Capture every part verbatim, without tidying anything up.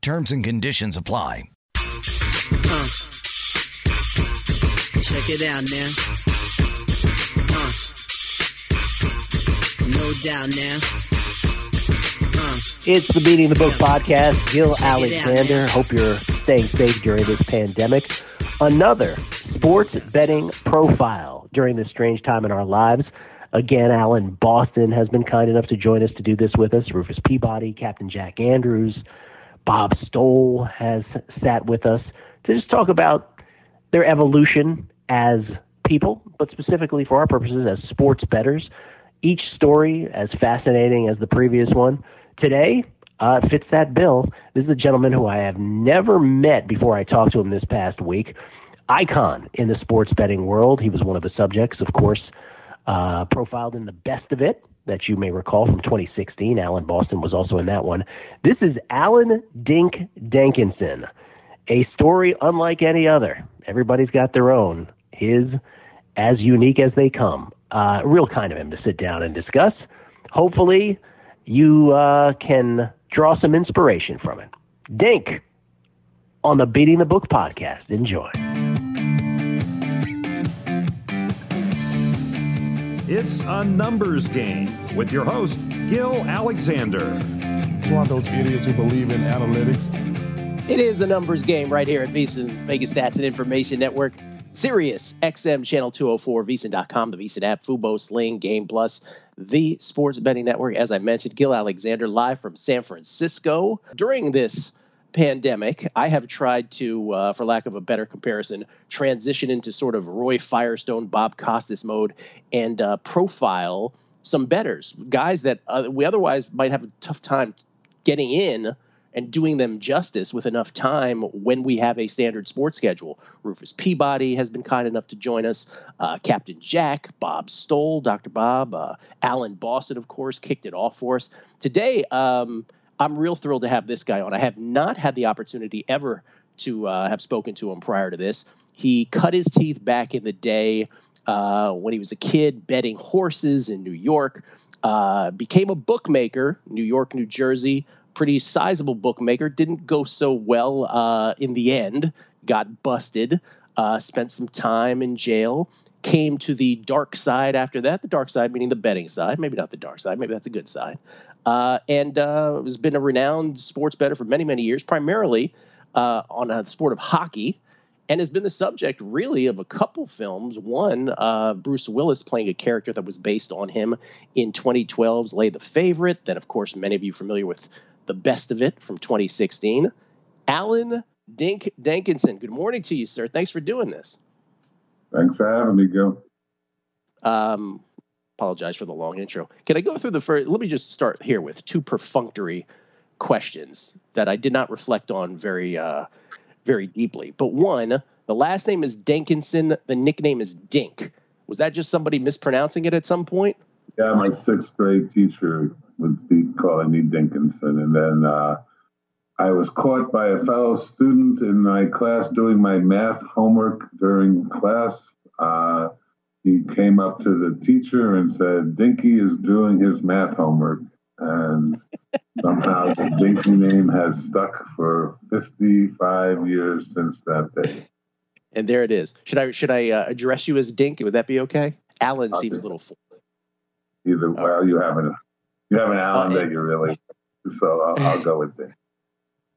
Terms and conditions apply. Uh, check it out now. Uh, no doubt now. Uh, it's the Beating the Book podcast. Gil Alexander. Hope you're staying safe during this pandemic. Another sports betting profile during this strange time in our lives. Again, Alan Boston has been kind enough to join us to do this with us. Rufus Peabody, Captain Jack Andrews, Bob Stoll has sat with us to just talk about their evolution as people, but specifically for our purposes as sports bettors. Each story as fascinating as the previous one. Today uh, fits that bill. This is a gentleman who I have never met before I talked to him this past week. Icon in the sports betting world. He was one of the subjects, of course, uh, profiled in The Best of It, that you may recall from twenty sixteen. Alan Boston was also in that one. This is Alan Dink Dankinson, a story unlike any other. Everybody's got their own, his as unique as they come. Uh, real kind of him to sit down and discuss. Hopefully you uh, can draw some inspiration from it. Dink on the Beating the Book podcast. Enjoy. It's a numbers game with your host, Gil Alexander. It's one of those idiots who believe in analytics. It is a numbers game right here at VEASAN, Vegas Stats and Information Network, SiriusXM Channel two oh four, VEASAN dot com, the VEASAN app, Fubo, Sling, Game Plus, the Sports Betting Network. As I mentioned, Gil Alexander live from San Francisco. During this pandemic, I have tried to, uh, for lack of a better comparison, transition into sort of Roy Firestone, Bob Costas mode and uh, profile some bettors, guys that uh, we otherwise might have a tough time getting in and doing them justice with enough time when we have a standard sports schedule. Rufus Peabody has been kind enough to join us. Uh, Captain Jack, Bob Stoll, Doctor Bob, uh, Alan Boston, of course, kicked it off for us. Today, um, I'm real thrilled to have this guy on. I have not had the opportunity ever to uh, have spoken to him prior to this. He cut his teeth back in the day uh, when he was a kid betting horses in New York, uh, became a bookmaker, New York, New Jersey, pretty sizable bookmaker, didn't go so well uh, in the end, got busted, uh, spent some time in jail, came to the dark side after that, the dark side meaning the betting side, maybe not the dark side, maybe that's a good side. Uh, and uh, has been a renowned sports bettor for many, many years, primarily uh, on the sport of hockey, and has been the subject, really, of a couple films. One, uh, Bruce Willis playing a character that was based on him in twenty twelve's Lay the Favorite. Then, of course, many of you familiar with The Best of It from twenty sixteen. Alan Dink Dankinson, good morning to you, sir. Thanks for doing this. Thanks for having me, Gil. Um. Apologize for the long intro. Can I go through the first? Let me just start here with two perfunctory questions that I did not reflect on very, uh, very deeply. But one, the last name is Dankinson. The nickname is Dink. Was that just somebody mispronouncing it at some point? Yeah, my sixth grade teacher was calling me Dinkinson. And then uh, I was caught by a fellow student in my class doing my math homework during class. Uh, he came up to the teacher and said, Dinky is doing his math homework. And somehow the Dinky name has stuck for fifty-five years since that day. And there it is. Should I should I uh, address you as Dink? Would that be okay? Alan okay. seems a little forward. Either well, right. you have an you have an Alan uh, that you really so I'll, I'll go with Dink.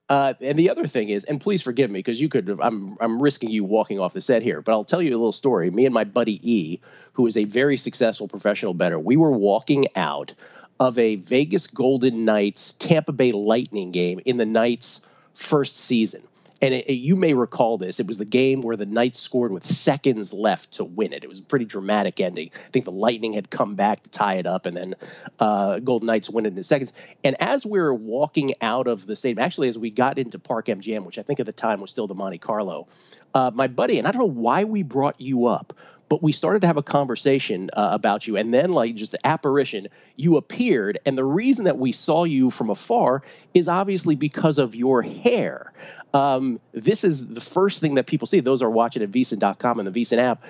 Uh, and the other thing is, and please forgive me because you could. I'm I'm risking you walking off the set here, but I'll tell you a little story. Me and my buddy E, who is a very successful professional bettor, we were walking out of a Vegas Golden Knights Tampa Bay Lightning game in the Knights' first season. And it, it, you may recall this. It was the game where the Knights scored with seconds left to win it. It was a pretty dramatic ending. I think the Lightning had come back to tie it up, and then uh, Golden Knights win it in seconds. And as we were walking out of the stadium, actually as we got into Park M G M, which I think at the time was still the Monte Carlo, uh, my buddy, and I don't know why we brought you up, but we started to have a conversation uh, about you. And then, like just an apparition, you appeared. And the reason that we saw you from afar is obviously because of your hair. Um, this is the first thing that people see. Those are watching at V S I N dot com and the V S I N app.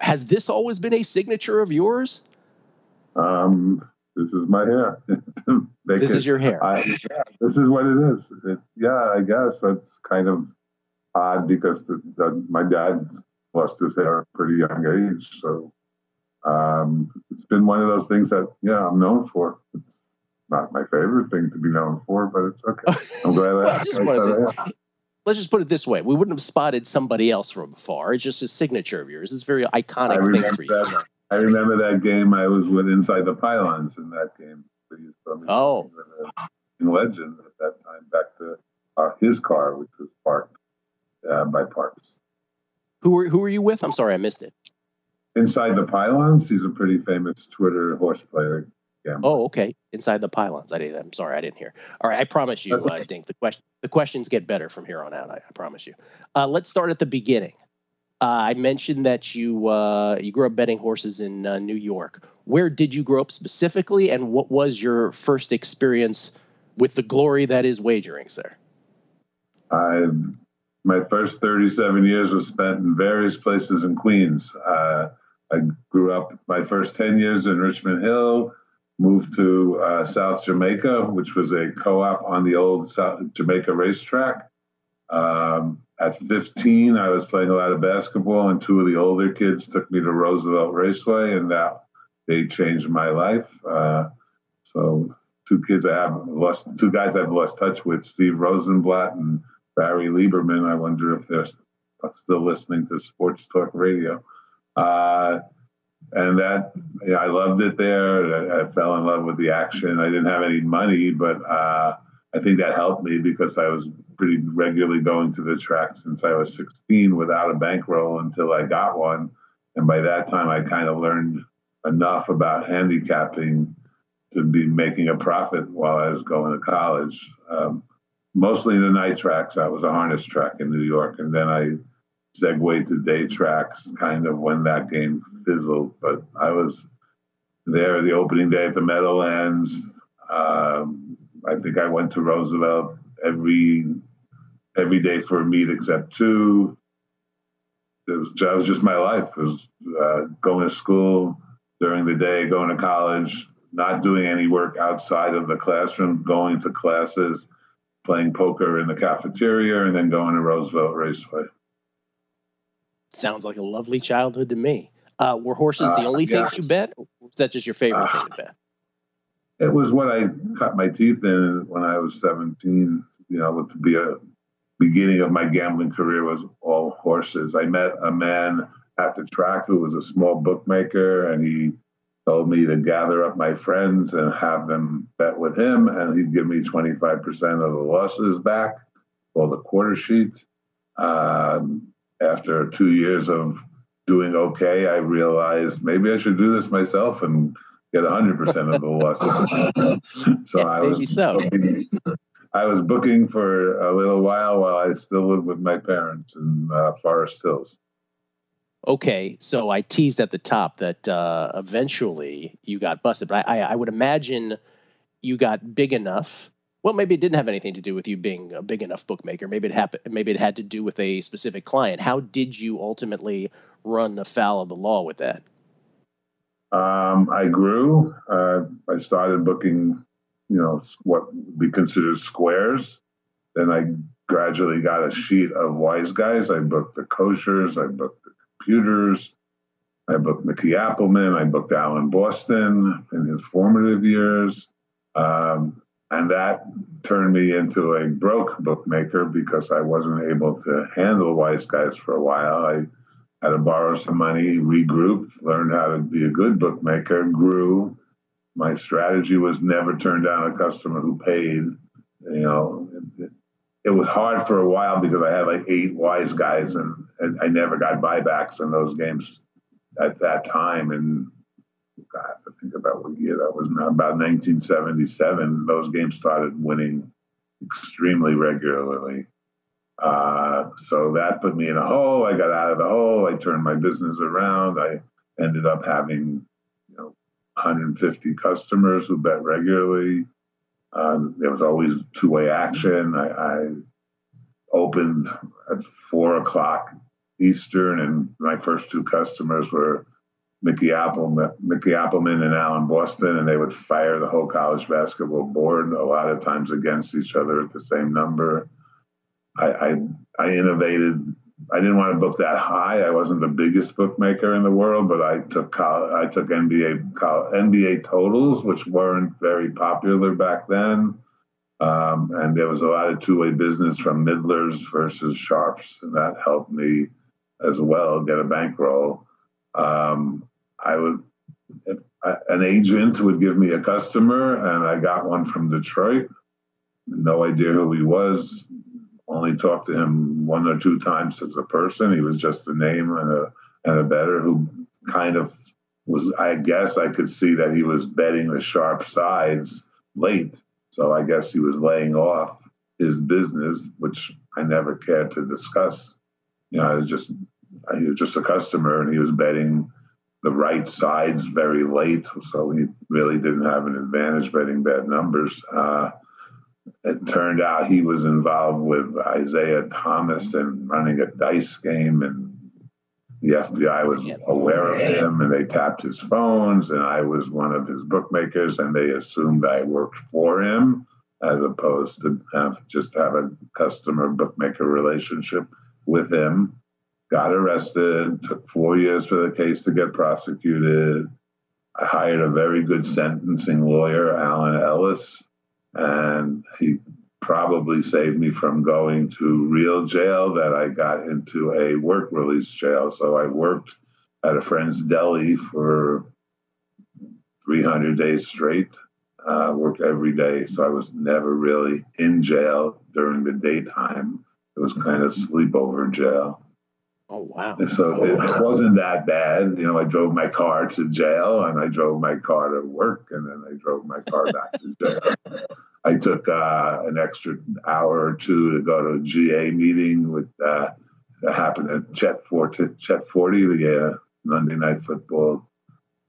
Has this always been a signature of yours? Um, this is my hair. this could, is your hair. I, yeah, this is what it is. It, yeah, I guess that's kind of odd because the, the, my dad lost his hair at a pretty young age. So um, it's been one of those things that, yeah, I'm known for. It's not my favorite thing to be known for, but it's okay. I'm glad well, I, just I said I am. Let's just put it this way. We wouldn't have spotted somebody else from afar. It's just a signature of yours. It's a very iconic thing for you. That, I remember that game I was with Inside the Pylons in that game. Oh. In Legend at that time, back to uh, his car, which was parked uh, by Parks. Who were who were you with? I'm sorry, I missed it. Inside the Pylons. He's a pretty famous Twitter horse player. Yeah. Oh, okay. Inside the Pylons. I didn't. I'm sorry, I didn't hear. All right, I promise you, I think uh, the question the questions get better from here on out. I, I promise you. Uh, let's start at the beginning. Uh, I mentioned that you uh, you grew up betting horses in uh, New York. Where did you grow up specifically, and what was your first experience with the glory that is wagering, sir? I. My first thirty-seven years was spent in various places in Queens. Uh, I grew up my first ten years in Richmond Hill, moved to uh, South Jamaica, which was a co-op on the old South Jamaica racetrack. Um, at fifteen, I was playing a lot of basketball, and two of the older kids took me to Roosevelt Raceway, and that they changed my life. Uh, so two kids I have lost, two guys I've lost touch with, Steve Rosenblatt and Barry Lieberman. I wonder if they're still listening to Sports Talk Radio. Uh, and that, you know, I loved it there. I, I fell in love with the action. I didn't have any money, but uh, I think that helped me because I was pretty regularly going to the track since I was sixteen without a bankroll until I got one. And by that time, I kind of learned enough about handicapping to be making a profit while I was going to college. Um, Mostly the night tracks. I was a harness track in New York, and then I segued to day tracks kind of when that game fizzled. But I was there the opening day at the Meadowlands. Um, I think I went to Roosevelt every every day for a meet except two. It was, that was just my life. It was uh, going to school during the day, going to college, not doing any work outside of the classroom, going to classes, playing poker in the cafeteria, and then going to Roosevelt Raceway. Sounds like a lovely childhood to me. Uh, were horses the uh, only yeah. thing you bet, or was that just your favorite uh, thing to bet? It was what I cut my teeth in when I was seventeen. You know, with the beginning of my gambling career was all horses. I met a man at the track who was a small bookmaker, and he told me to gather up my friends and have them bet with him, and he'd give me twenty-five percent of the losses back, or the quarter sheet. Um, after two years of doing okay, I realized maybe I should do this myself and get one hundred percent of the losses. so yeah, I was so. Booking, I was booking for a little while while I still lived with my parents in uh, Forest Hills. okay, so I teased at the top that uh, eventually you got busted, but I, I, I would imagine you got big enough. Well, maybe it didn't have anything to do with you being a big enough bookmaker. Maybe it happened. Maybe it had to do with a specific client. How did you ultimately run afoul of the law with that? Um, I grew. Uh, I started booking, you know, what would be considered squares. Then I gradually got a sheet of wise guys. I booked the Koshers. I booked the Computers. I booked Mickey Appleman. I booked Alan Boston in his formative years. Um, and that turned me into a broke bookmaker because I wasn't able to handle wise guys for a while. I had to borrow some money, regrouped, learned how to be a good bookmaker, grew. My strategy was never turn down a customer who paid. You know, it, it was hard for a while because I had like eight wise guys and, and I never got buybacks in those games at that time. And I have to think about what year that was now, about nineteen seventy-seven. Those games started winning extremely regularly. Uh, so that put me in a hole. I got out of the hole. I turned my business around. I ended up having, you know, one hundred fifty customers who bet regularly. Um, there was always two-way action. I, I opened at four o'clock Eastern, and my first two customers were Mickey Appleman, Mickey Appleman and Alan Boston, and they would fire the whole college basketball board a lot of times against each other at the same number. I, I, I innovated. I didn't want to book that high. I wasn't the biggest bookmaker in the world, but I took college, I took N B A N B A totals, which weren't very popular back then. Um, and there was a lot of two-way business from middlers versus sharps, and that helped me as well get a bankroll. Um, I would, if I, an agent would give me a customer, and I got one from Detroit. No idea who he was. Only talked to him one or two times as a person. He was just a name and a and a bettor who kind of was, I guess I could see that he was betting the sharp sides late. So I guess he was laying off his business, which I never cared to discuss. You know, I was just he was just a customer, and he was betting the right sides very late. So he really didn't have an advantage betting bad numbers. Uh, It turned out he was involved with Isaiah Thomas and running a dice game, and the F B I was aware of him, and they tapped his phones, and I was one of his bookmakers, and they assumed I worked for him as opposed to have, just have a customer-bookmaker relationship with him. Got arrested, took four years for the case to get prosecuted. I hired a very good sentencing lawyer, Alan Ellis, and he probably saved me from going to real jail that I got into a work release jail. So I worked at a friend's deli for three hundred days straight, uh, worked every day. So I was never really in jail during the daytime. It was kind of sleepover jail. Oh, wow. And so oh, it wow. wasn't that bad. You know, I drove my car to jail, and I drove my car to work, and then I drove my car back to jail. I took uh, an extra hour or two to go to a G A meeting with uh, that happened at Chet Forty, Chet Forty, the uh, Monday Night Football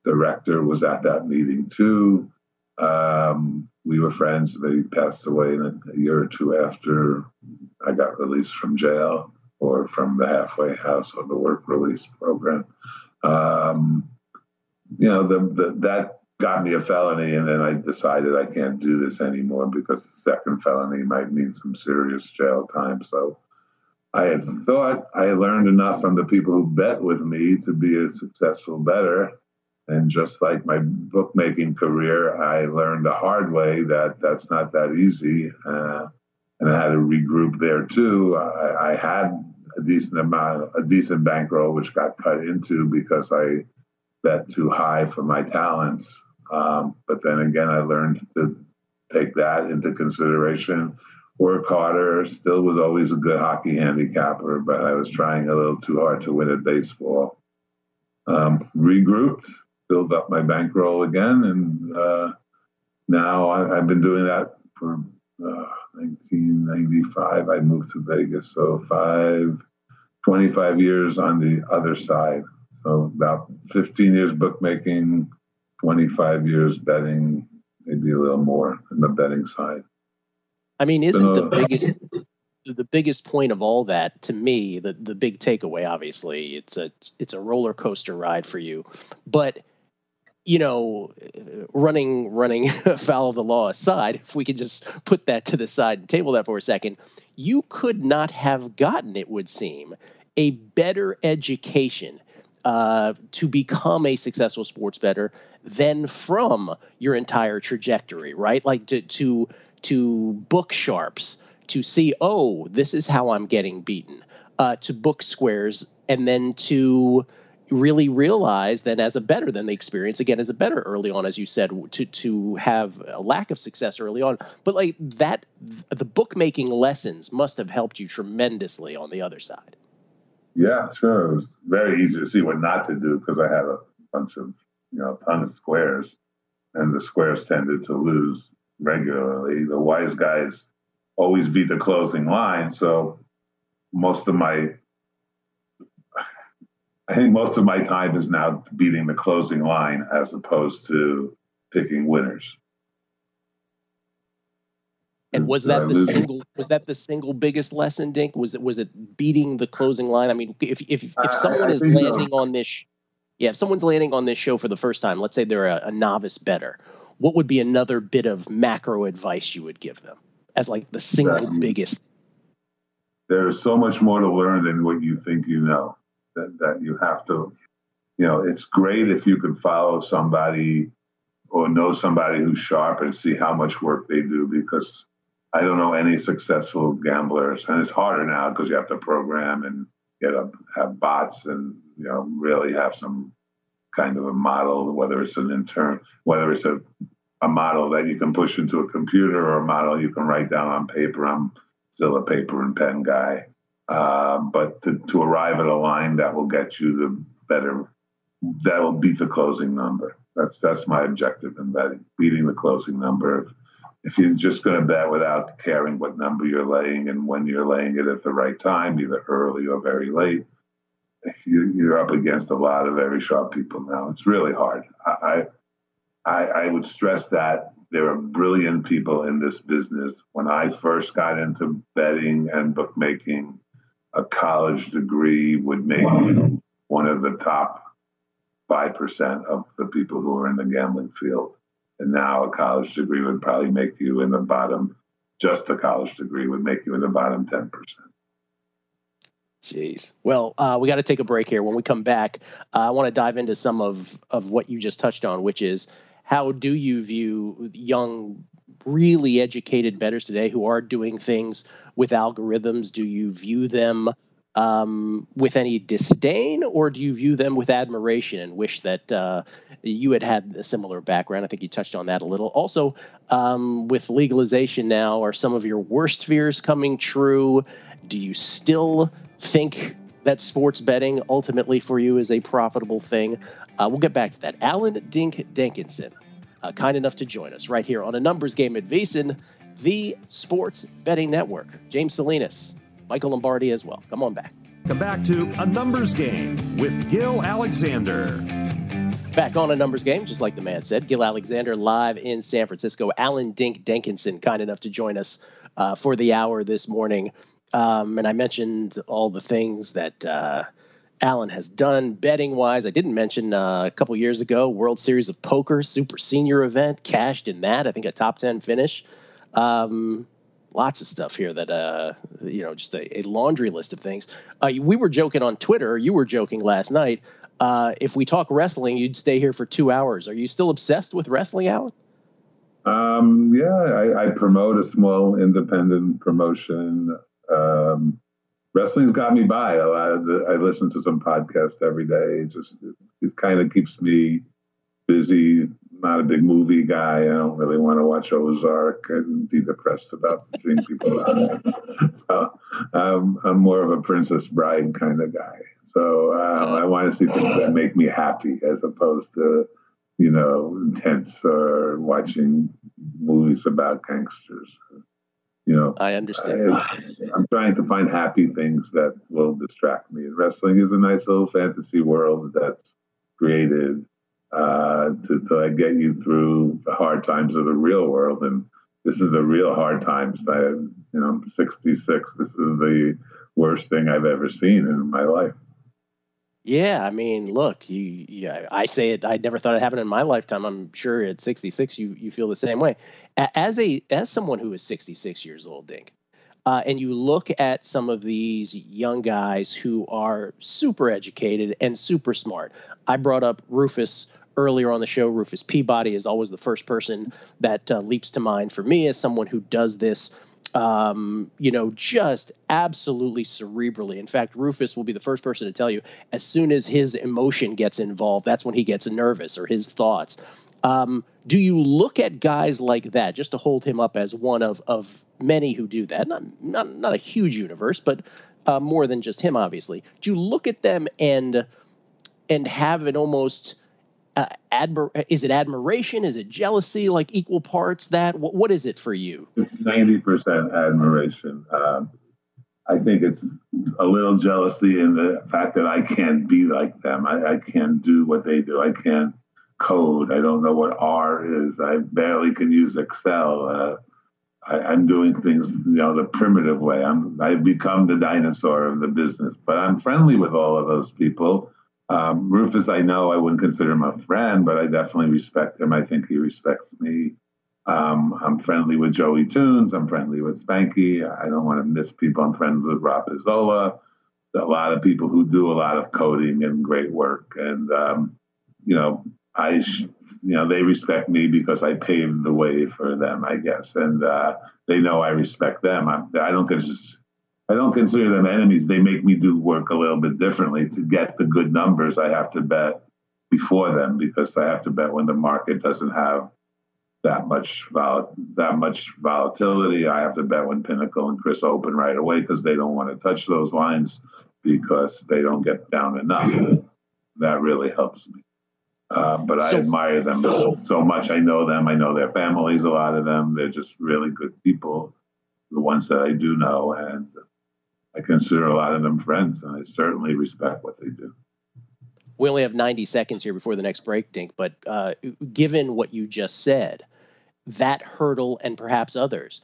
director, was at that meeting too. Um, we were friends, but he passed away in a, a year or two after I got released from jail, or from the halfway house or the work release program. Um, you know, the, the, that got me a felony, and then I decided I can't do this anymore because the second felony might mean some serious jail time. So I had thought I learned enough from the people who bet with me to be a successful bettor. And just like my bookmaking career, I learned the hard way that that's not that easy. Uh, And I had to regroup there too. I, I had a decent amount, a decent bankroll, which got cut into because I bet too high for my talents. Um, but then again, I learned to take that into consideration. Work harder. Still was always a good hockey handicapper, but I was trying a little too hard to win at baseball. Um, regrouped, built up my bankroll again, and uh, now I, I've been doing that for. Uh, nineteen ninety-five, I moved to Vegas, so five, twenty-five years on the other side. So about fifteen years bookmaking, twenty-five years betting, maybe a little more on the betting side. I mean, isn't so, the biggest the biggest point of all that to me, the, the big takeaway, obviously, it's a it's a roller coaster ride for you. But you know, running running foul of the law aside, if we could just put that to the side and table that for a second, you could not have gotten, it would seem, a better education uh, to become a successful sports bettor than from your entire trajectory, right? Like to to to book sharps, to see, oh, this is how I'm getting beaten, uh, to book squares, and then to really realize that as a bettor, than the experience again as a bettor early on, as you said, to to have a lack of success early on, but like that, the bookmaking lessons must have helped you tremendously on the other side. Yeah, sure. It was very easy to see what not to do because I had a bunch of, you know, a ton of squares, and the squares tended to lose regularly. The wise guys always beat the closing line, so most of my I think most of my time is now beating the closing line as opposed to picking winners. And was that uh, the losing. single? Was that the single biggest lesson, Dink? Was it was it beating the closing line? I mean, if if if I, someone I, I is landing so. on this, yeah, if someone's landing on this show for the first time, let's say they're a, a novice bettor, what would be another bit of macro advice you would give them as like the single that, biggest? There is so much more to learn than what you think you know. That, that you have to, you know, it's great if you can follow somebody or know somebody who's sharp and see how much work they do, because I don't know any successful gamblers. And it's harder now because you have to program and get up, have bots and, you know, really have some kind of a model, whether it's an intern, whether it's a, a model that you can push into a computer or a model you can write down on paper. I'm still a paper and pen guy. Uh, but to, to arrive at a line that will get you the better, that will beat the closing number. That's that's my objective in betting, beating the closing number. If you're just going to bet without caring what number you're laying and when you're laying it at the right time, either early or very late, you, you're up against a lot of very sharp people now. It's really hard. I, I, I would stress that there are brilliant people in this business. When I first got into betting and bookmaking, a college degree would make wow. you one of the top five percent of the people who are in the gambling field. And now a college degree would probably make you in the bottom, just a college degree would make you in the bottom ten percent. Jeez. Well, uh, we got to take a break here. When we come back, uh, I want to dive into some of, of what you just touched on, which is how do you view young, really educated bettors today who are doing things with algorithms? Do you view them um, with any disdain, or do you view them with admiration and wish that uh, you had had a similar background? I think you touched on that a little. Also, um, with legalization now, are some of your worst fears coming true? Do you still think that sports betting ultimately for you is a profitable thing? Uh, we'll get back to that. Alan Dink Dankinson, Uh, kind enough to join us right here on A Numbers Game at VEASAN, the Sports Betting Network. James Salinas, Michael Lombardi as well. Come on back. Come back to A Numbers Game with Gil Alexander. Back on A Numbers Game, just like the man said, Gil Alexander live in San Francisco. Alan Dink Dankinson, kind enough to join us uh, for the hour this morning. Um, and I mentioned all the things that uh, Alan has done betting-wise. I didn't mention uh, a couple years ago, World Series of Poker, Super Senior event, cashed in that. I think a top ten finish. Um, lots of stuff here that, uh, you know, just a, a laundry list of things. Uh, we were joking on Twitter. You were joking last night. Uh, if we talk wrestling, you'd stay here for two hours. Are you still obsessed with wrestling, Alan? Um, yeah, I, I promote a small independent promotion. Um Wrestling's got me by. I, I listen to some podcasts every day. It just it, it kind of keeps me busy. I'm not a big movie guy. I don't really want to watch Ozark and be depressed about seeing people on it. So um, I'm more of a Princess Bride kind of guy. So um, I want to see things that make me happy as opposed to, you know, intense or watching movies about gangsters. You know, I understand. I, I'm trying to find happy things that will distract me. And wrestling is a nice little fantasy world that's created uh, to, to like, get you through the hard times of the real world. And this is the real hard times. I, you know, I'm sixty-six. This is the worst thing I've ever seen in my life. Yeah, I mean, look, you, yeah, I say it. I never thought it happened in my lifetime. I'm sure at sixty-six, you you feel the same way. As a as someone who is sixty-six years old, Dink, uh, and you look at some of these young guys who are super educated and super smart. I brought up Rufus earlier on the show. Rufus Peabody is always the first person that uh, leaps to mind for me as someone who does this. Um, you know, just absolutely cerebrally. In fact, Rufus will be the first person to tell you as soon as his emotion gets involved, that's when he gets nervous or his thoughts. Um, do you look at guys like that just to hold him up as one of, of many who do that? Not, not, not a huge universe, but uh, more than just him, obviously. Do you look at them and, and have an almost uh, admir- is it admiration? Is it jealousy? Like equal parts that? What, what is it for you? It's ninety percent admiration. Um, I think it's a little jealousy in the fact that I can't be like them. I, I can't do what they do. I can't code. I don't know what R is. I barely can use Excel. Uh, I, I'm doing things, you know, the primitive way. I'm, I've become the dinosaur of the business, but I'm friendly with all of those people. Um, Rufus, I know I wouldn't consider him a friend, but I definitely respect him. I think he respects me. Um, I'm friendly with Joey Tunes. I'm friendly with Spanky. I don't want to miss people. I'm friends with Rob Pizzola. A lot of people who do a lot of coding and great work. And, um, you know, I, you know, they respect me because I paved the way for them, I guess. And, uh, they know I respect them. I, I don't consider I don't consider them enemies. They make me do work a little bit differently to get the good numbers. I have to bet before them because I have to bet when the market doesn't have that much vol- that much volatility. I have to bet when Pinnacle and Chris open right away because they don't want to touch those lines because they don't get down enough. That really helps me. Uh, but I so, admire them so, so much. I know them. I know their families, a lot of them. They're just really good people, the ones that I do know. And I consider a lot of them friends, and I certainly respect what they do. We only have ninety seconds here before the next break, Dink, but uh, given what you just said, that hurdle and perhaps others,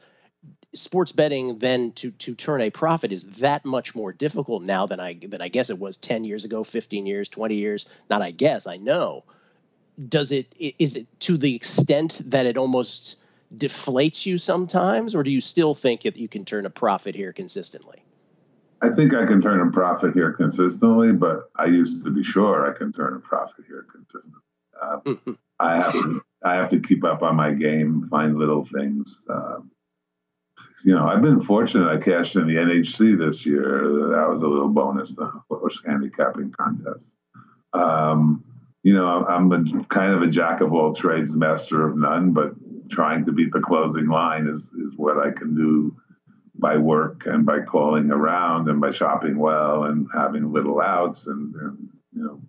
sports betting then to to turn a profit is that much more difficult now than I than I guess it was ten years ago, fifteen years, twenty years. Not I guess, I know. Does it is it to the extent that it almost deflates you sometimes, or do you still think that you can turn a profit here consistently? I think I can turn a profit here consistently, but I used to be sure I can turn a profit here consistently. Uh, mm-hmm. I have to, I have to keep up on my game, find little things. Um, you know, I've been fortunate. I cashed in the N H C this year. That was a little bonus, the horse handicapping contest. Um, you know, I'm a, kind of a jack of all trades, master of none, but trying to beat the closing line is, is what I can do by work and by calling around and by shopping well and having little outs and, and you know,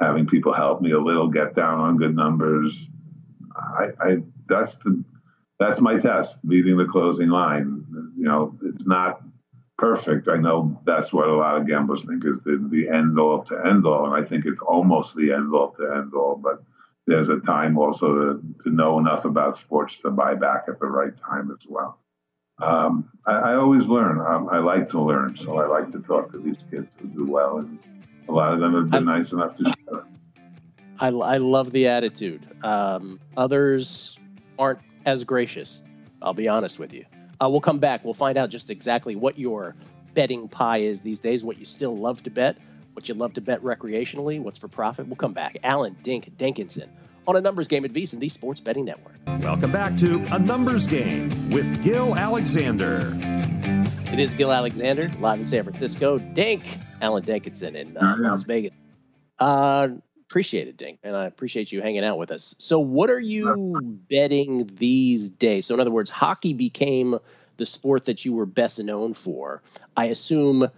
having people help me a little, get down on good numbers. I, I that's the that's my test, meeting the closing line. You know, it's not perfect. I know that's what a lot of gamblers think is the, the end all to end all, and I think it's almost the end all to end all. But there's a time also to, to know enough about sports to buy back at the right time as well. Um, I, I always learn. Um, I like to learn, so I like to talk to these kids who do well, and a lot of them have been I, nice enough to share. I, I love the attitude. Um, others aren't as gracious, I'll be honest with you. Uh, we'll come back. We'll find out just exactly what your betting pie is these days, what you still love to bet, what you love to bet recreationally, what's for profit. We'll come back. Alan Dink Dankinson on A Numbers Game at VEASAN, the Sports Betting Network. Welcome back to A Numbers Game with Gil Alexander. It is Gil Alexander, live in San Francisco. Dink, Alan Dankinson in uh, Las Vegas. Uh, appreciate it, Dink, and I appreciate you hanging out with us. So what are you betting these days? So in other words, hockey became the sport that you were best known for. I assume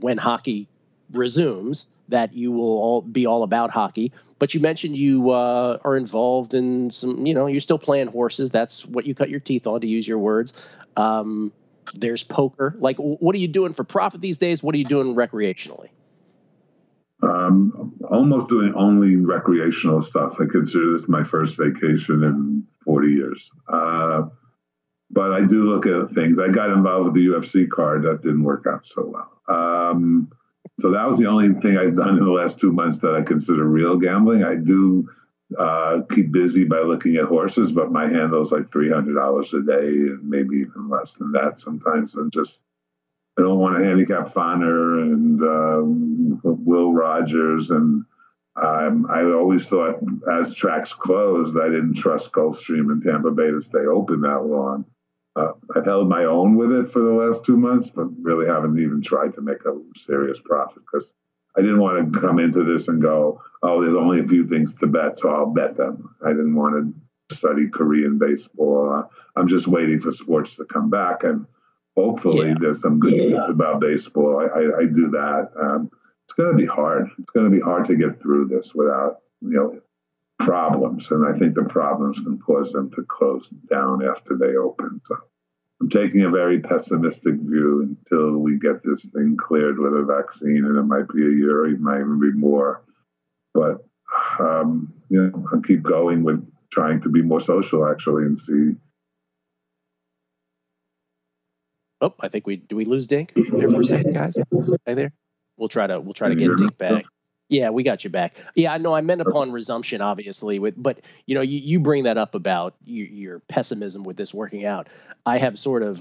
when hockey resumes that you will all be all about hockey. But you mentioned you uh, are involved in some, you know, you're still playing horses. That's what you cut your teeth on, to use your words. Um, there's poker. Like, what are you doing for profit these days? What are you doing recreationally? Um, almost doing only recreational stuff. I consider this my first vacation in forty years. Uh, but I do look at things. I got involved with the U F C card. That didn't work out so well. Um, so that was the only thing I've done in the last two months that I consider real gambling. I do uh, keep busy by looking at horses, but my handle's like three hundred dollars a day and maybe even less than that sometimes. I'm just I don't want to handicap Fonner and um, Will Rogers. And um, I always thought as tracks closed, I didn't trust Gulfstream and Tampa Bay to stay open that long. Uh, I've held my own with it for the last two months, but really haven't even tried to make a serious profit because I didn't want to come into this and go, oh, there's only a few things to bet, so I'll bet them. I didn't want to study Korean baseball. Uh, I'm just waiting for sports to come back. And hopefully yeah. there's some good yeah. news about baseball. I, I, I do that. Um, it's going to be hard. It's going to be hard to get through this without, you know, problems. And I think the problems can cause them to close down after they open. So I'm taking a very pessimistic view until we get this thing cleared with a vaccine. And it might be a year, it might even be more. But, um, you know, I'll keep going with trying to be more social, actually, and see. Oh, I think we do. We lose Dink. There for a second, guys. Hey there. We'll try to we'll try to get Dink back. Yeah, we got you back. Yeah, no, I meant upon resumption, obviously. With but you know, you, you bring that up about your, your pessimism with this working out. I have sort of,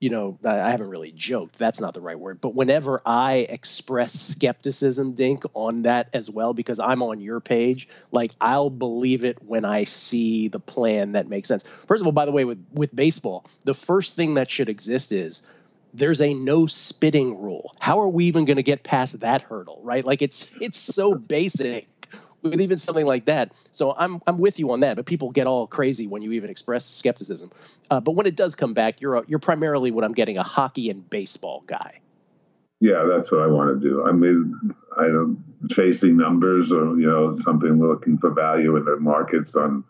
you know, I haven't really joked. That's not the right word. But whenever I express skepticism, Dink, on that as well, because I'm on your page, like I'll believe it when I see the plan that makes sense. First of all, by the way, with, with baseball, the first thing that should exist is there's a no spitting rule. How are we even going to get past that hurdle, right? Like it's it's so basic with even something like that. So I'm I'm with you on that, but people get all crazy when you even express skepticism. Uh, but when it does come back, you're a, you're primarily what I'm getting, a hockey and baseball guy. Yeah, that's what I want to do. I mean, I don't chasing numbers or, you know, something looking for value in the markets on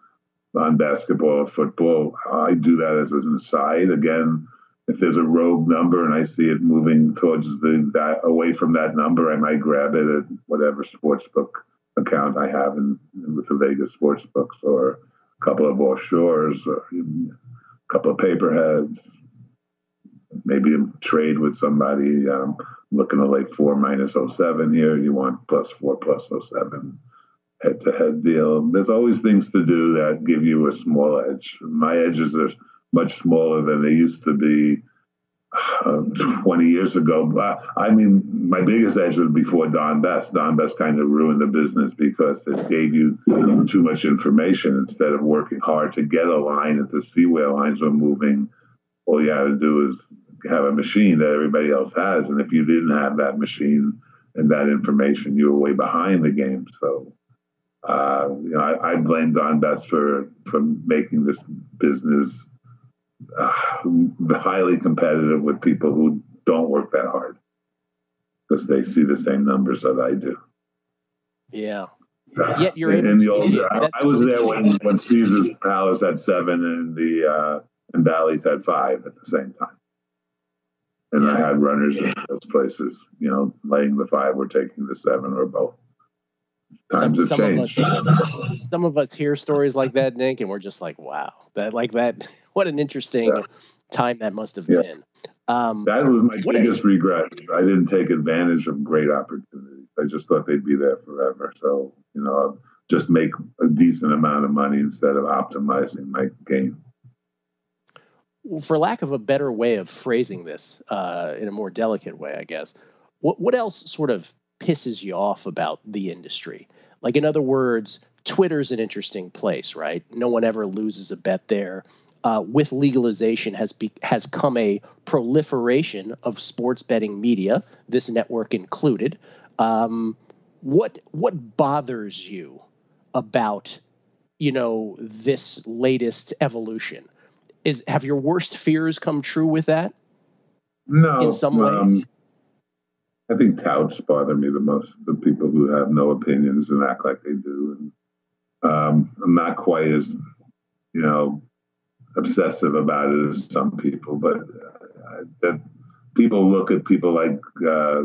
on basketball or football. I do that as an aside. Again, if there's a rogue number and I see it moving towards the that, away from that number, I might grab it at whatever sports book account I have in, in with the Vegas sportsbooks, or a couple of offshores, or a couple of paperheads, maybe trade with somebody. Um, looking to lay four minus oh seven here. You want plus four plus oh seven head-to-head deal. There's always things to do that give you a small edge. My edges are much smaller than they used to be uh, twenty years ago. I mean, my biggest edge was before Don Best. Don Best kind of ruined the business because it gave you too much information instead of working hard to get a line and to see where lines were moving. All you had to do is have a machine that everybody else has. And if you didn't have that machine and that information, you were way behind the game. So uh, you know, I, I blame Don Best for, for making this business Uh, highly competitive with people who don't work that hard because they see the same numbers that I do. Yeah. Uh, Yet you're in, in the old. I, I was there when, when Caesar's Palace had seven and the uh, and Bally's had five at the same time, and yeah. I had runners yeah. in those places. You know, laying the five or taking the seven or both. Times some, have some changed. Of us, some of us hear stories like that, Nick, and we're just like, wow, that like that. What an interesting yeah. time that must have yes. been. Um, that was my biggest a, regret. I didn't take advantage of great opportunities. I just thought they'd be there forever. So, you know, just make a decent amount of money instead of optimizing my game. For lack of a better way of phrasing this uh, in a more delicate way, I guess, what what else sort of pisses you off about the industry? Like, in other words, Twitter's an interesting place, right? No one ever loses a bet there. Uh, with legalization has be, has come a proliferation of sports betting media, this network included. Um, what what bothers you about, you know, this latest evolution? Is have your worst fears come true with that? No, in some um, ways. I think touts bother me the most, the people who have no opinions and act like they do. And um, I'm not quite as, you know, obsessive about it as some people, but uh, that people look at people like uh,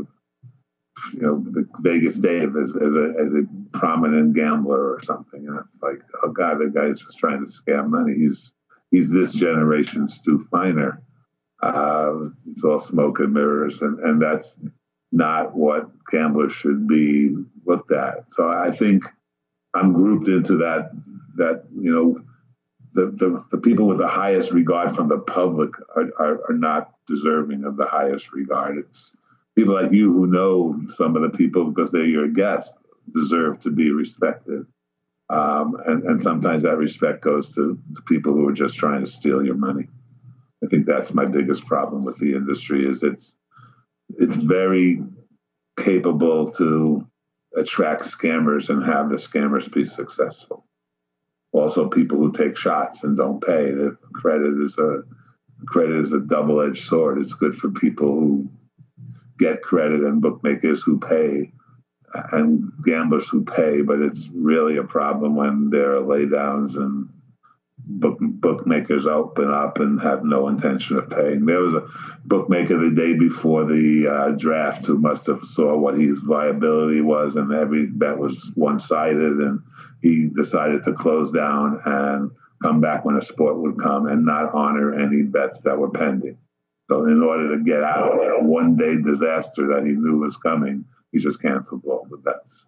you know, the Vegas Dave as, as a as a prominent gambler or something, and it's like, oh God, that guy's just trying to scam money. He's he's this generation's Stu Feiner. Uh, it's all smoke and mirrors, and, and that's not what gamblers should be looked at. So I think I'm grouped into that, that, you know, the, the, the people with the highest regard from the public are, are, are not deserving of the highest regard. It's people like you who know some of the people because they're your guests deserve to be respected. Um, and, and sometimes that respect goes to the people who are just trying to steal your money. I think that's my biggest problem with the industry is it's it's very capable to attract scammers and have the scammers be successful. Also, people who take shots and don't pay. The credit is a credit is a double-edged sword. It's good for people who get credit and bookmakers who pay and gamblers who pay, but it's really a problem when there are laydowns and Book, bookmakers open up and have no intention of paying. There was a bookmaker the day before the uh, draft who must have saw what his viability was, and every bet was one-sided, and he decided to close down and come back when a sport would come and not honor any bets that were pending. So in order to get out of that one-day disaster that he knew was coming, he just canceled all the bets.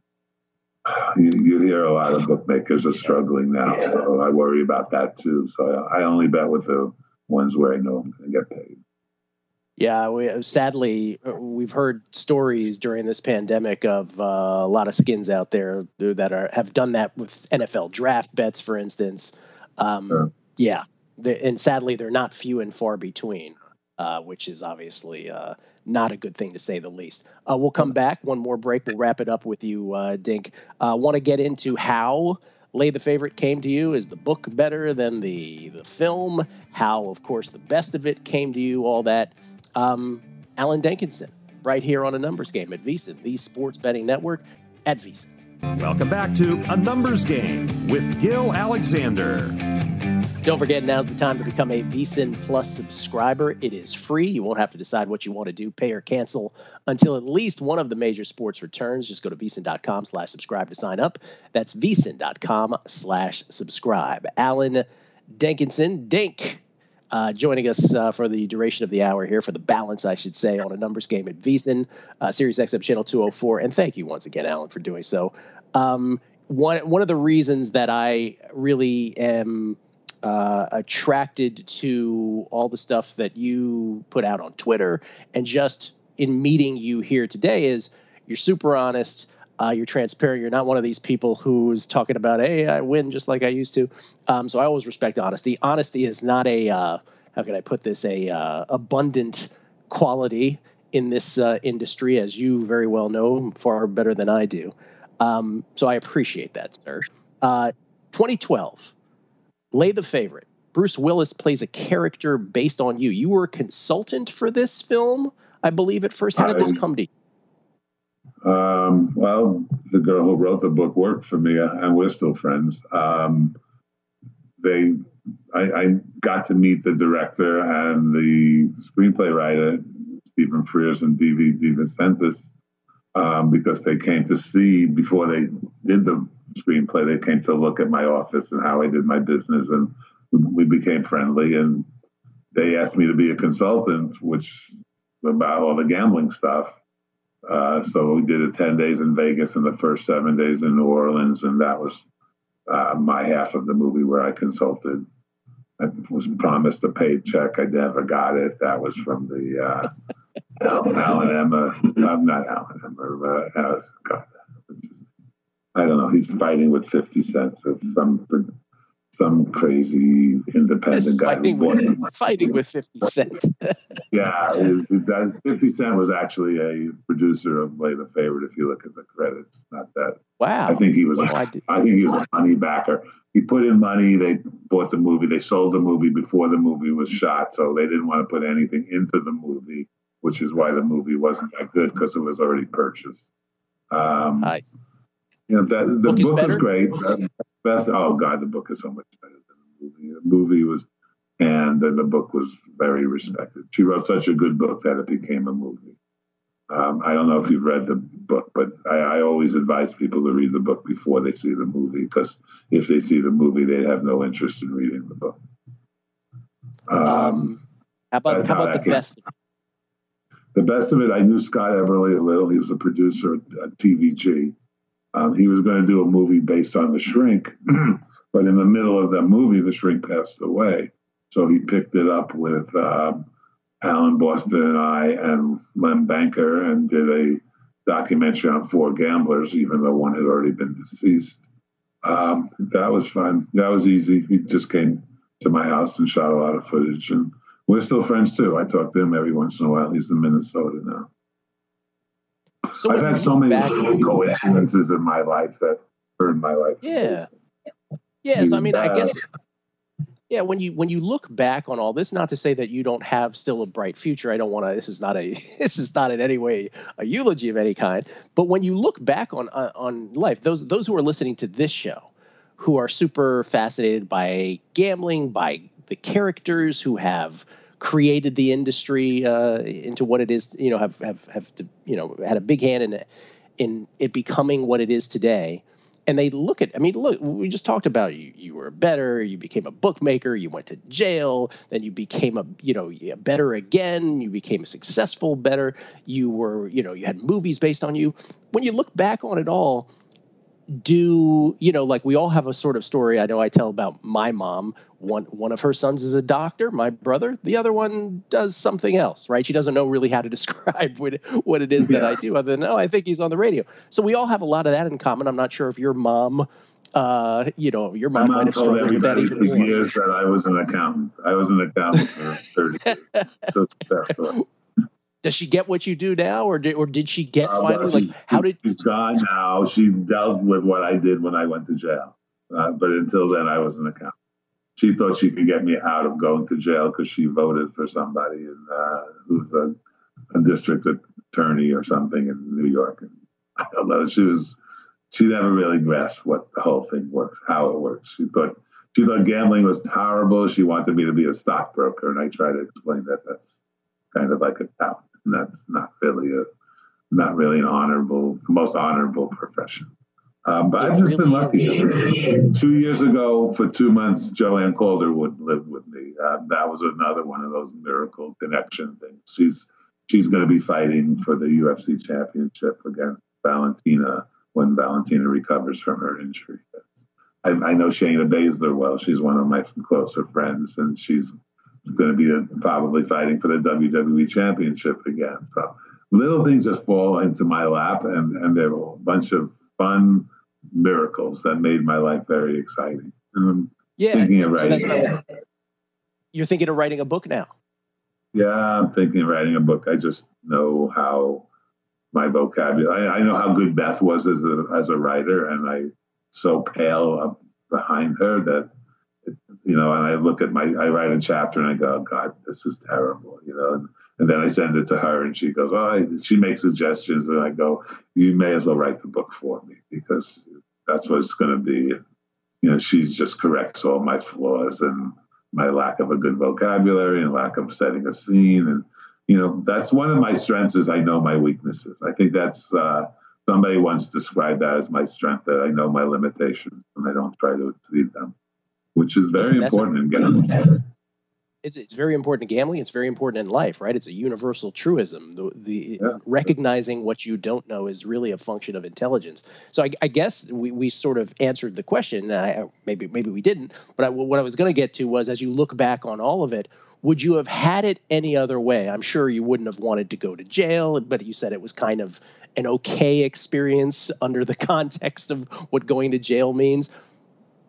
You, you hear a lot of bookmakers are struggling now, yeah. So I worry about that too. So I only bet with the ones where I know I'm going to get paid. Yeah, we sadly we've heard stories during this pandemic of uh, a lot of skins out there that are have done that with N F L draft bets, for instance. Um, sure. Yeah, they, and sadly they're not few and far between, uh, which is obviously. Uh, Not a good thing to say the least. Uh, we'll come back. One more break. We'll wrap it up with you, uh, Dink. Uh, want to get into how Lay the Favorite came to you. Is the book better than the, the film? How, of course, The Best of It came to you, all that. Um, Alan Dankinson, right here on A Numbers Game at VEASAN, the Sports Betting Network at VEASAN. Welcome back to A Numbers Game with Gil Alexander. Don't forget, now's the time to become a VEASAN Plus subscriber. It is free. You won't have to decide what you want to do, pay or cancel, until at least one of the major sports returns. Just go to VEASAN.com slash subscribe to sign up. That's VEASAN.com slash subscribe. Alan Dankinson, Dink, uh, joining us uh, for the duration of the hour here, for the balance, I should say, on A Numbers Game at VEASAN, uh, SiriusXM Channel two oh four. And thank you once again, Alan, for doing so. Um, one, one of the reasons that I really am... Uh, attracted to all the stuff that you put out on Twitter and just in meeting you here today is you're super honest, uh, you're transparent. You're not one of these people who's talking about, hey, I win just like I used to. Um, so I always respect honesty. Honesty is not a, uh, how can I put this, a uh, abundant quality in this uh, industry, as you very well know, far better than I do. Um, so I appreciate that, sir. Uh, twenty twelve. Lay the Favorite. Bruce Willis plays a character based on you. You were a consultant for this film, I believe, at first. How did I, this come to you? Um, well, the girl who wrote the book worked for me, and we're still friends. Um, they, I, I got to meet the director and the screenplay writer, Stephen Frears and D V DeVincentis, um, because they came to see, before they did the screenplay, they came to look at my office and how I did my business, and we became friendly, and they asked me to be a consultant, which about all the gambling stuff. Uh, so we did it ten days in Vegas and the first seven days in New Orleans, and that was uh, my half of the movie where I consulted. I was promised a paycheck. I never got it. That was from the uh, Alan Emma. I'm not Alan Emma. Uh, uh, God. I don't know. He's fighting with fifty cents of some some crazy independent guy. Fighting, who with, him. fighting with fifty cents. Yeah. It, it, fifty cent was actually a producer of Lay the Favorite, if you look at the credits. Not that. Wow. I think he was, well, a, I, I think he was a money backer. He put in money. They bought the movie. They sold the movie before the movie was shot. So they didn't want to put anything into the movie, which is why the movie wasn't that good, because it was already purchased. Um, I You know, that, the book, book is, is great. Best, oh God, the book is so much better than the movie. The movie was And then the book was very respected. She wrote such a good book that it became a movie. Um, I don't know if you've read the book, but I, I always advise people to read the book before they see the movie, because if they see the movie, they'd have no interest in reading the book. Um, um, how about, how about the best of it? The best of it, I knew Scott Eberle a little. He was a producer at T V G. Um, he was going to do a movie based on The Shrink, but in the middle of that movie, The Shrink passed away. So he picked it up with um, Alan Boston and I and Lem Banker and did a documentary on four gamblers, even though one had already been deceased. Um, that was fun. That was easy. He just came to my house and shot a lot of footage. And we're still friends, too. I talk to him every once in a while. He's in Minnesota now. So I've had so many coincidences in my life that turned my life. Yeah. Yes, I mean, I guess... Yeah, when you when you look back on all this, not to say that you don't have still a bright future. I don't want to. This is not a. This is not in any way a eulogy of any kind. But when you look back on uh, on life, those those who are listening to this show, who are super fascinated by gambling, by the characters who have created the industry uh, into what it is, you know, have have have to, you know, had a big hand in it, in it becoming what it is today. And they look at, I mean, look, we just talked about you, you were a bettor, you became a bookmaker, you went to jail, then you became a, you know, a bettor again, you became a successful bettor, you were, you know, you had movies based on you. When you look back on it all, do, you know, like we all have a sort of story I know I tell about my mom. One, one of her sons is a doctor, my brother, the other one does something else, right? She doesn't know really how to describe what, what it is that yeah. I do other than, oh, I think he's on the radio. So we all have a lot of that in common. I'm not sure if your mom, uh, you know, your mom, mom might have struggled with that even more. Years that I was an accountant. I was an accountant for thirty years. So that's right. Does she get what you do now, or did, or did she get uh, finally? She, like, how did she's gone now? She dealt with what I did when I went to jail, uh, but until then, I was an accountant. She thought she could get me out of going to jail because she voted for somebody in, uh, who's a, a district attorney or something in New York. And I don't know. She was she never really grasped what the whole thing works, how it works. She thought she thought gambling was horrible. She wanted me to be a stockbroker, and I tried to explain that that's kind of like a tout. And that's not really a not really an honorable, most honorable profession. Um, but it I've just really been lucky. Two years ago, for two months, Joanne Calderwood lived with me. Uh, that was another one of those miracle connection things. She's she's going to be fighting for the U F C championship against Valentina when Valentina recovers from her injury. I, I know Shayna Baszler well. She's one of my closer friends, and she's going to be probably fighting for the W W E championship again. So little things just fall into my lap, and, and there were a bunch of fun miracles that made my life very exciting. And I'm yeah, thinking of writing so that's about, you're thinking of writing a book now? Yeah, I'm thinking of writing a book. I just know how my vocabulary, I, I know how good Beth was as a, as a writer, and I so pale up behind her that, it, you know, and I look at my, I write a chapter and I go, oh, God, this is terrible, you know, and, and then I send it to her, and she goes, oh, she makes suggestions, and I go, you may as well write the book for me, because that's what it's going to be. You know, she just corrects all my flaws and my lack of a good vocabulary and lack of setting a scene. And, you know, that's one of my strengths is I know my weaknesses. I think that's, uh, somebody once described that as my strength, that I know my limitations and I don't try to exceed them, which is very Listen, important in getting It's it's very important in gambling. It's very important in life, right? It's a universal truism. The, the yeah. recognizing what you don't know is really a function of intelligence. So I, I guess we, we sort of answered the question. I, maybe maybe we didn't. But I, what I was going to get to was, as you look back on all of it, would you have had it any other way? I'm sure you wouldn't have wanted to go to jail, but you said it was kind of an okay experience under the context of what going to jail means.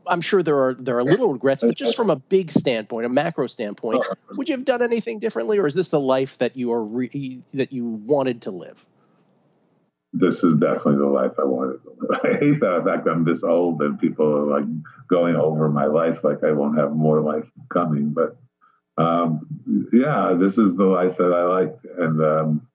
I'm sure there are there are little regrets, but just from a big standpoint, a macro standpoint, would you have done anything differently, or is this the life that you are re- that you wanted to live? This is definitely the life I wanted to live. I hate that fact I'm this old and people are like going over my life like I won't have more life coming. But um, yeah, this is the life that I like, and um,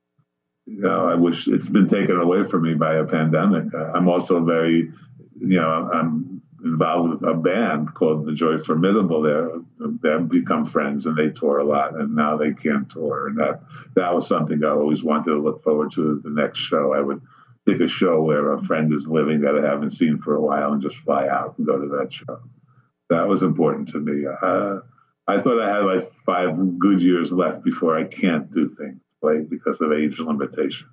you know, I wish it's been taken away from me by a pandemic. I'm also very, you know, I'm. involved with a band called The Joy Formidable. There, they've become friends, and they tour a lot, and now they can't tour. And that that was something I always wanted to look forward to. The next show, I would pick a show where a friend is living that I haven't seen for a while, and just fly out and go to that show. That was important to me. Uh, I thought I had like five good years left before I can't do things, like because of age limitations.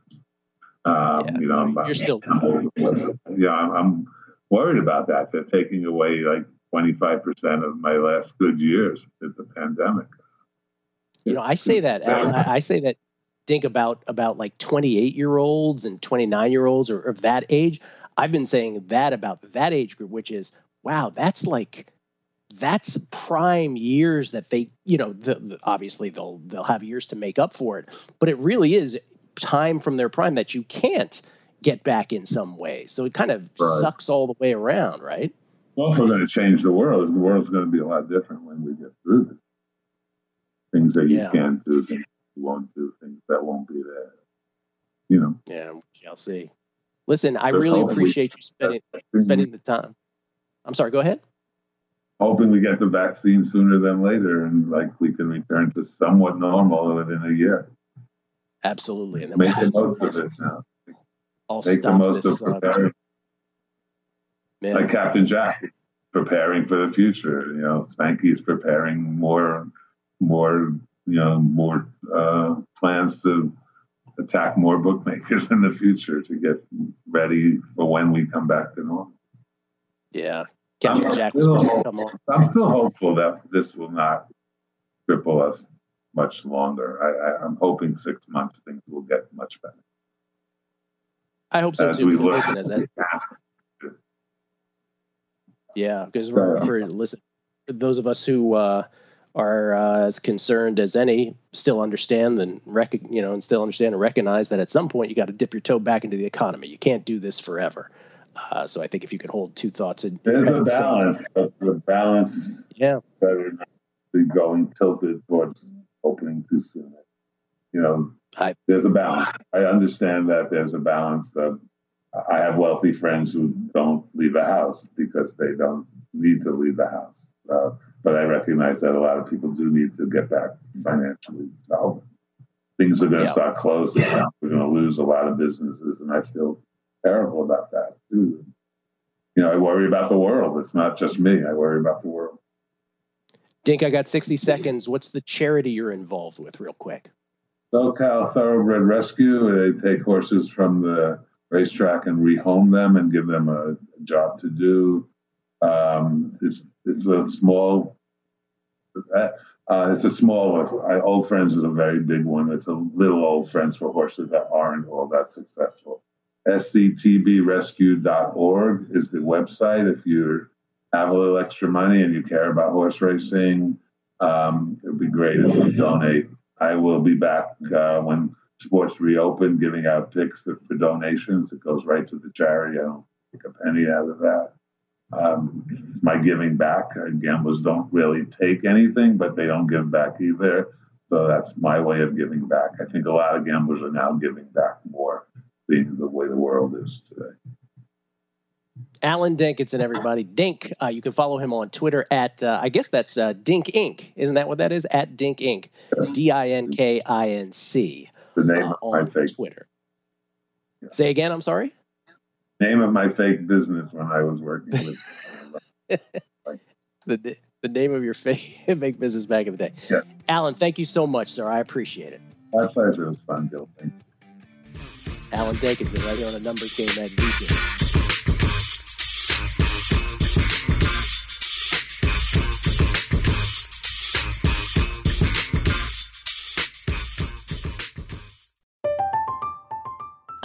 Um, yeah, you know, I'm, you're I'm, still. I'm, yeah, I'm, I'm worried about that. They're taking away like twenty-five percent of my last good years with the pandemic. You know, I say that, Alan, I say that, Dink, about about like twenty-eight-year-olds and twenty-nine-year-olds or of that age. I've been saying that about that age group, which is, wow, that's like, that's prime years that they, you know, the, the, obviously they'll they'll have years to make up for it, but it really is time from their prime that you can't get back in some way. So it kind of right. sucks all the way around, right? Well, if we're going to change the world, the world's going to be a lot different when we get through this. Things that you yeah. can't do, things you won't do, things that won't be there. You know. Yeah, we shall see. Listen, I There's really appreciate we, you spending spending the time. I'm sorry, go ahead. Hoping we get the vaccine sooner than later, and like we can return to somewhat normal within a year. Absolutely, and then make the most of it now. I'll Make the most this, of preparing. Uh, like Captain Jack is preparing for the future. You know, Spanky is preparing more, more, you know, more uh, plans to attack more bookmakers in the future to get ready for when we come back to normal. Yeah, Captain I'm Jack was going to come on. I'm still hopeful that this will not cripple us much longer. I, I, I'm hoping six months things will get much better. I hope so, as too. We look, listen, as, as, yeah, because we're, we're listen. Those of us who uh, are uh, as concerned as any still understand and rec- you know, and still understand and recognize that at some point you got to dip your toe back into the economy. You can't do this forever. Uh, so I think if you can hold two thoughts, in, there's a balance. There's a balance. Yeah, better not be going tilted towards opening too soon. You know. I, there's a balance. I understand that there's a balance. Of, I have wealthy friends who don't leave a house because they don't need to leave the house. Uh, but I recognize that a lot of people do need to get back financially. So things are going to yeah. start closing. Yeah. We're going to lose a lot of businesses, and I feel terrible about that too. You know, I worry about the world. It's not just me. I worry about the world. Dink, I got sixty seconds. What's the charity you're involved with, real quick? SoCal Thoroughbred Rescue. They take horses from the racetrack and rehome them and give them a job to do. Um, it's it's a small, uh, it's a small, I, Old Friends is a very big one. It's a little Old Friends for horses that aren't all that successful. S C T B rescue dot org is the website. If you have a little extra money and you care about horse racing, um, it would be great if you donate. I will be back uh, when sports reopen, giving out picks for donations. It goes right to the charity. I don't take a penny out of that. Um, it's my giving back. Gamblers don't really take anything, but they don't give back either. So that's my way of giving back. I think a lot of gamblers are now giving back more, being the way the world is today. Alan Dankinson, everybody. Dink, uh, you can follow him on Twitter at, uh, I guess that's uh, Dink Incorporated. Isn't that what that is? At Dink Incorporated. Yes. D I N K I N C. The name uh, of my fake. Twitter. Yeah. Say again, I'm sorry? Name of my fake business when I was working with. the, the name of your fake, fake business back in the day. Yeah. Alan, thank you so much, sir. I appreciate it. My pleasure. It was fun, Gil. Thank you. Alan Dankinson, right here on the Numbers Game that weekend.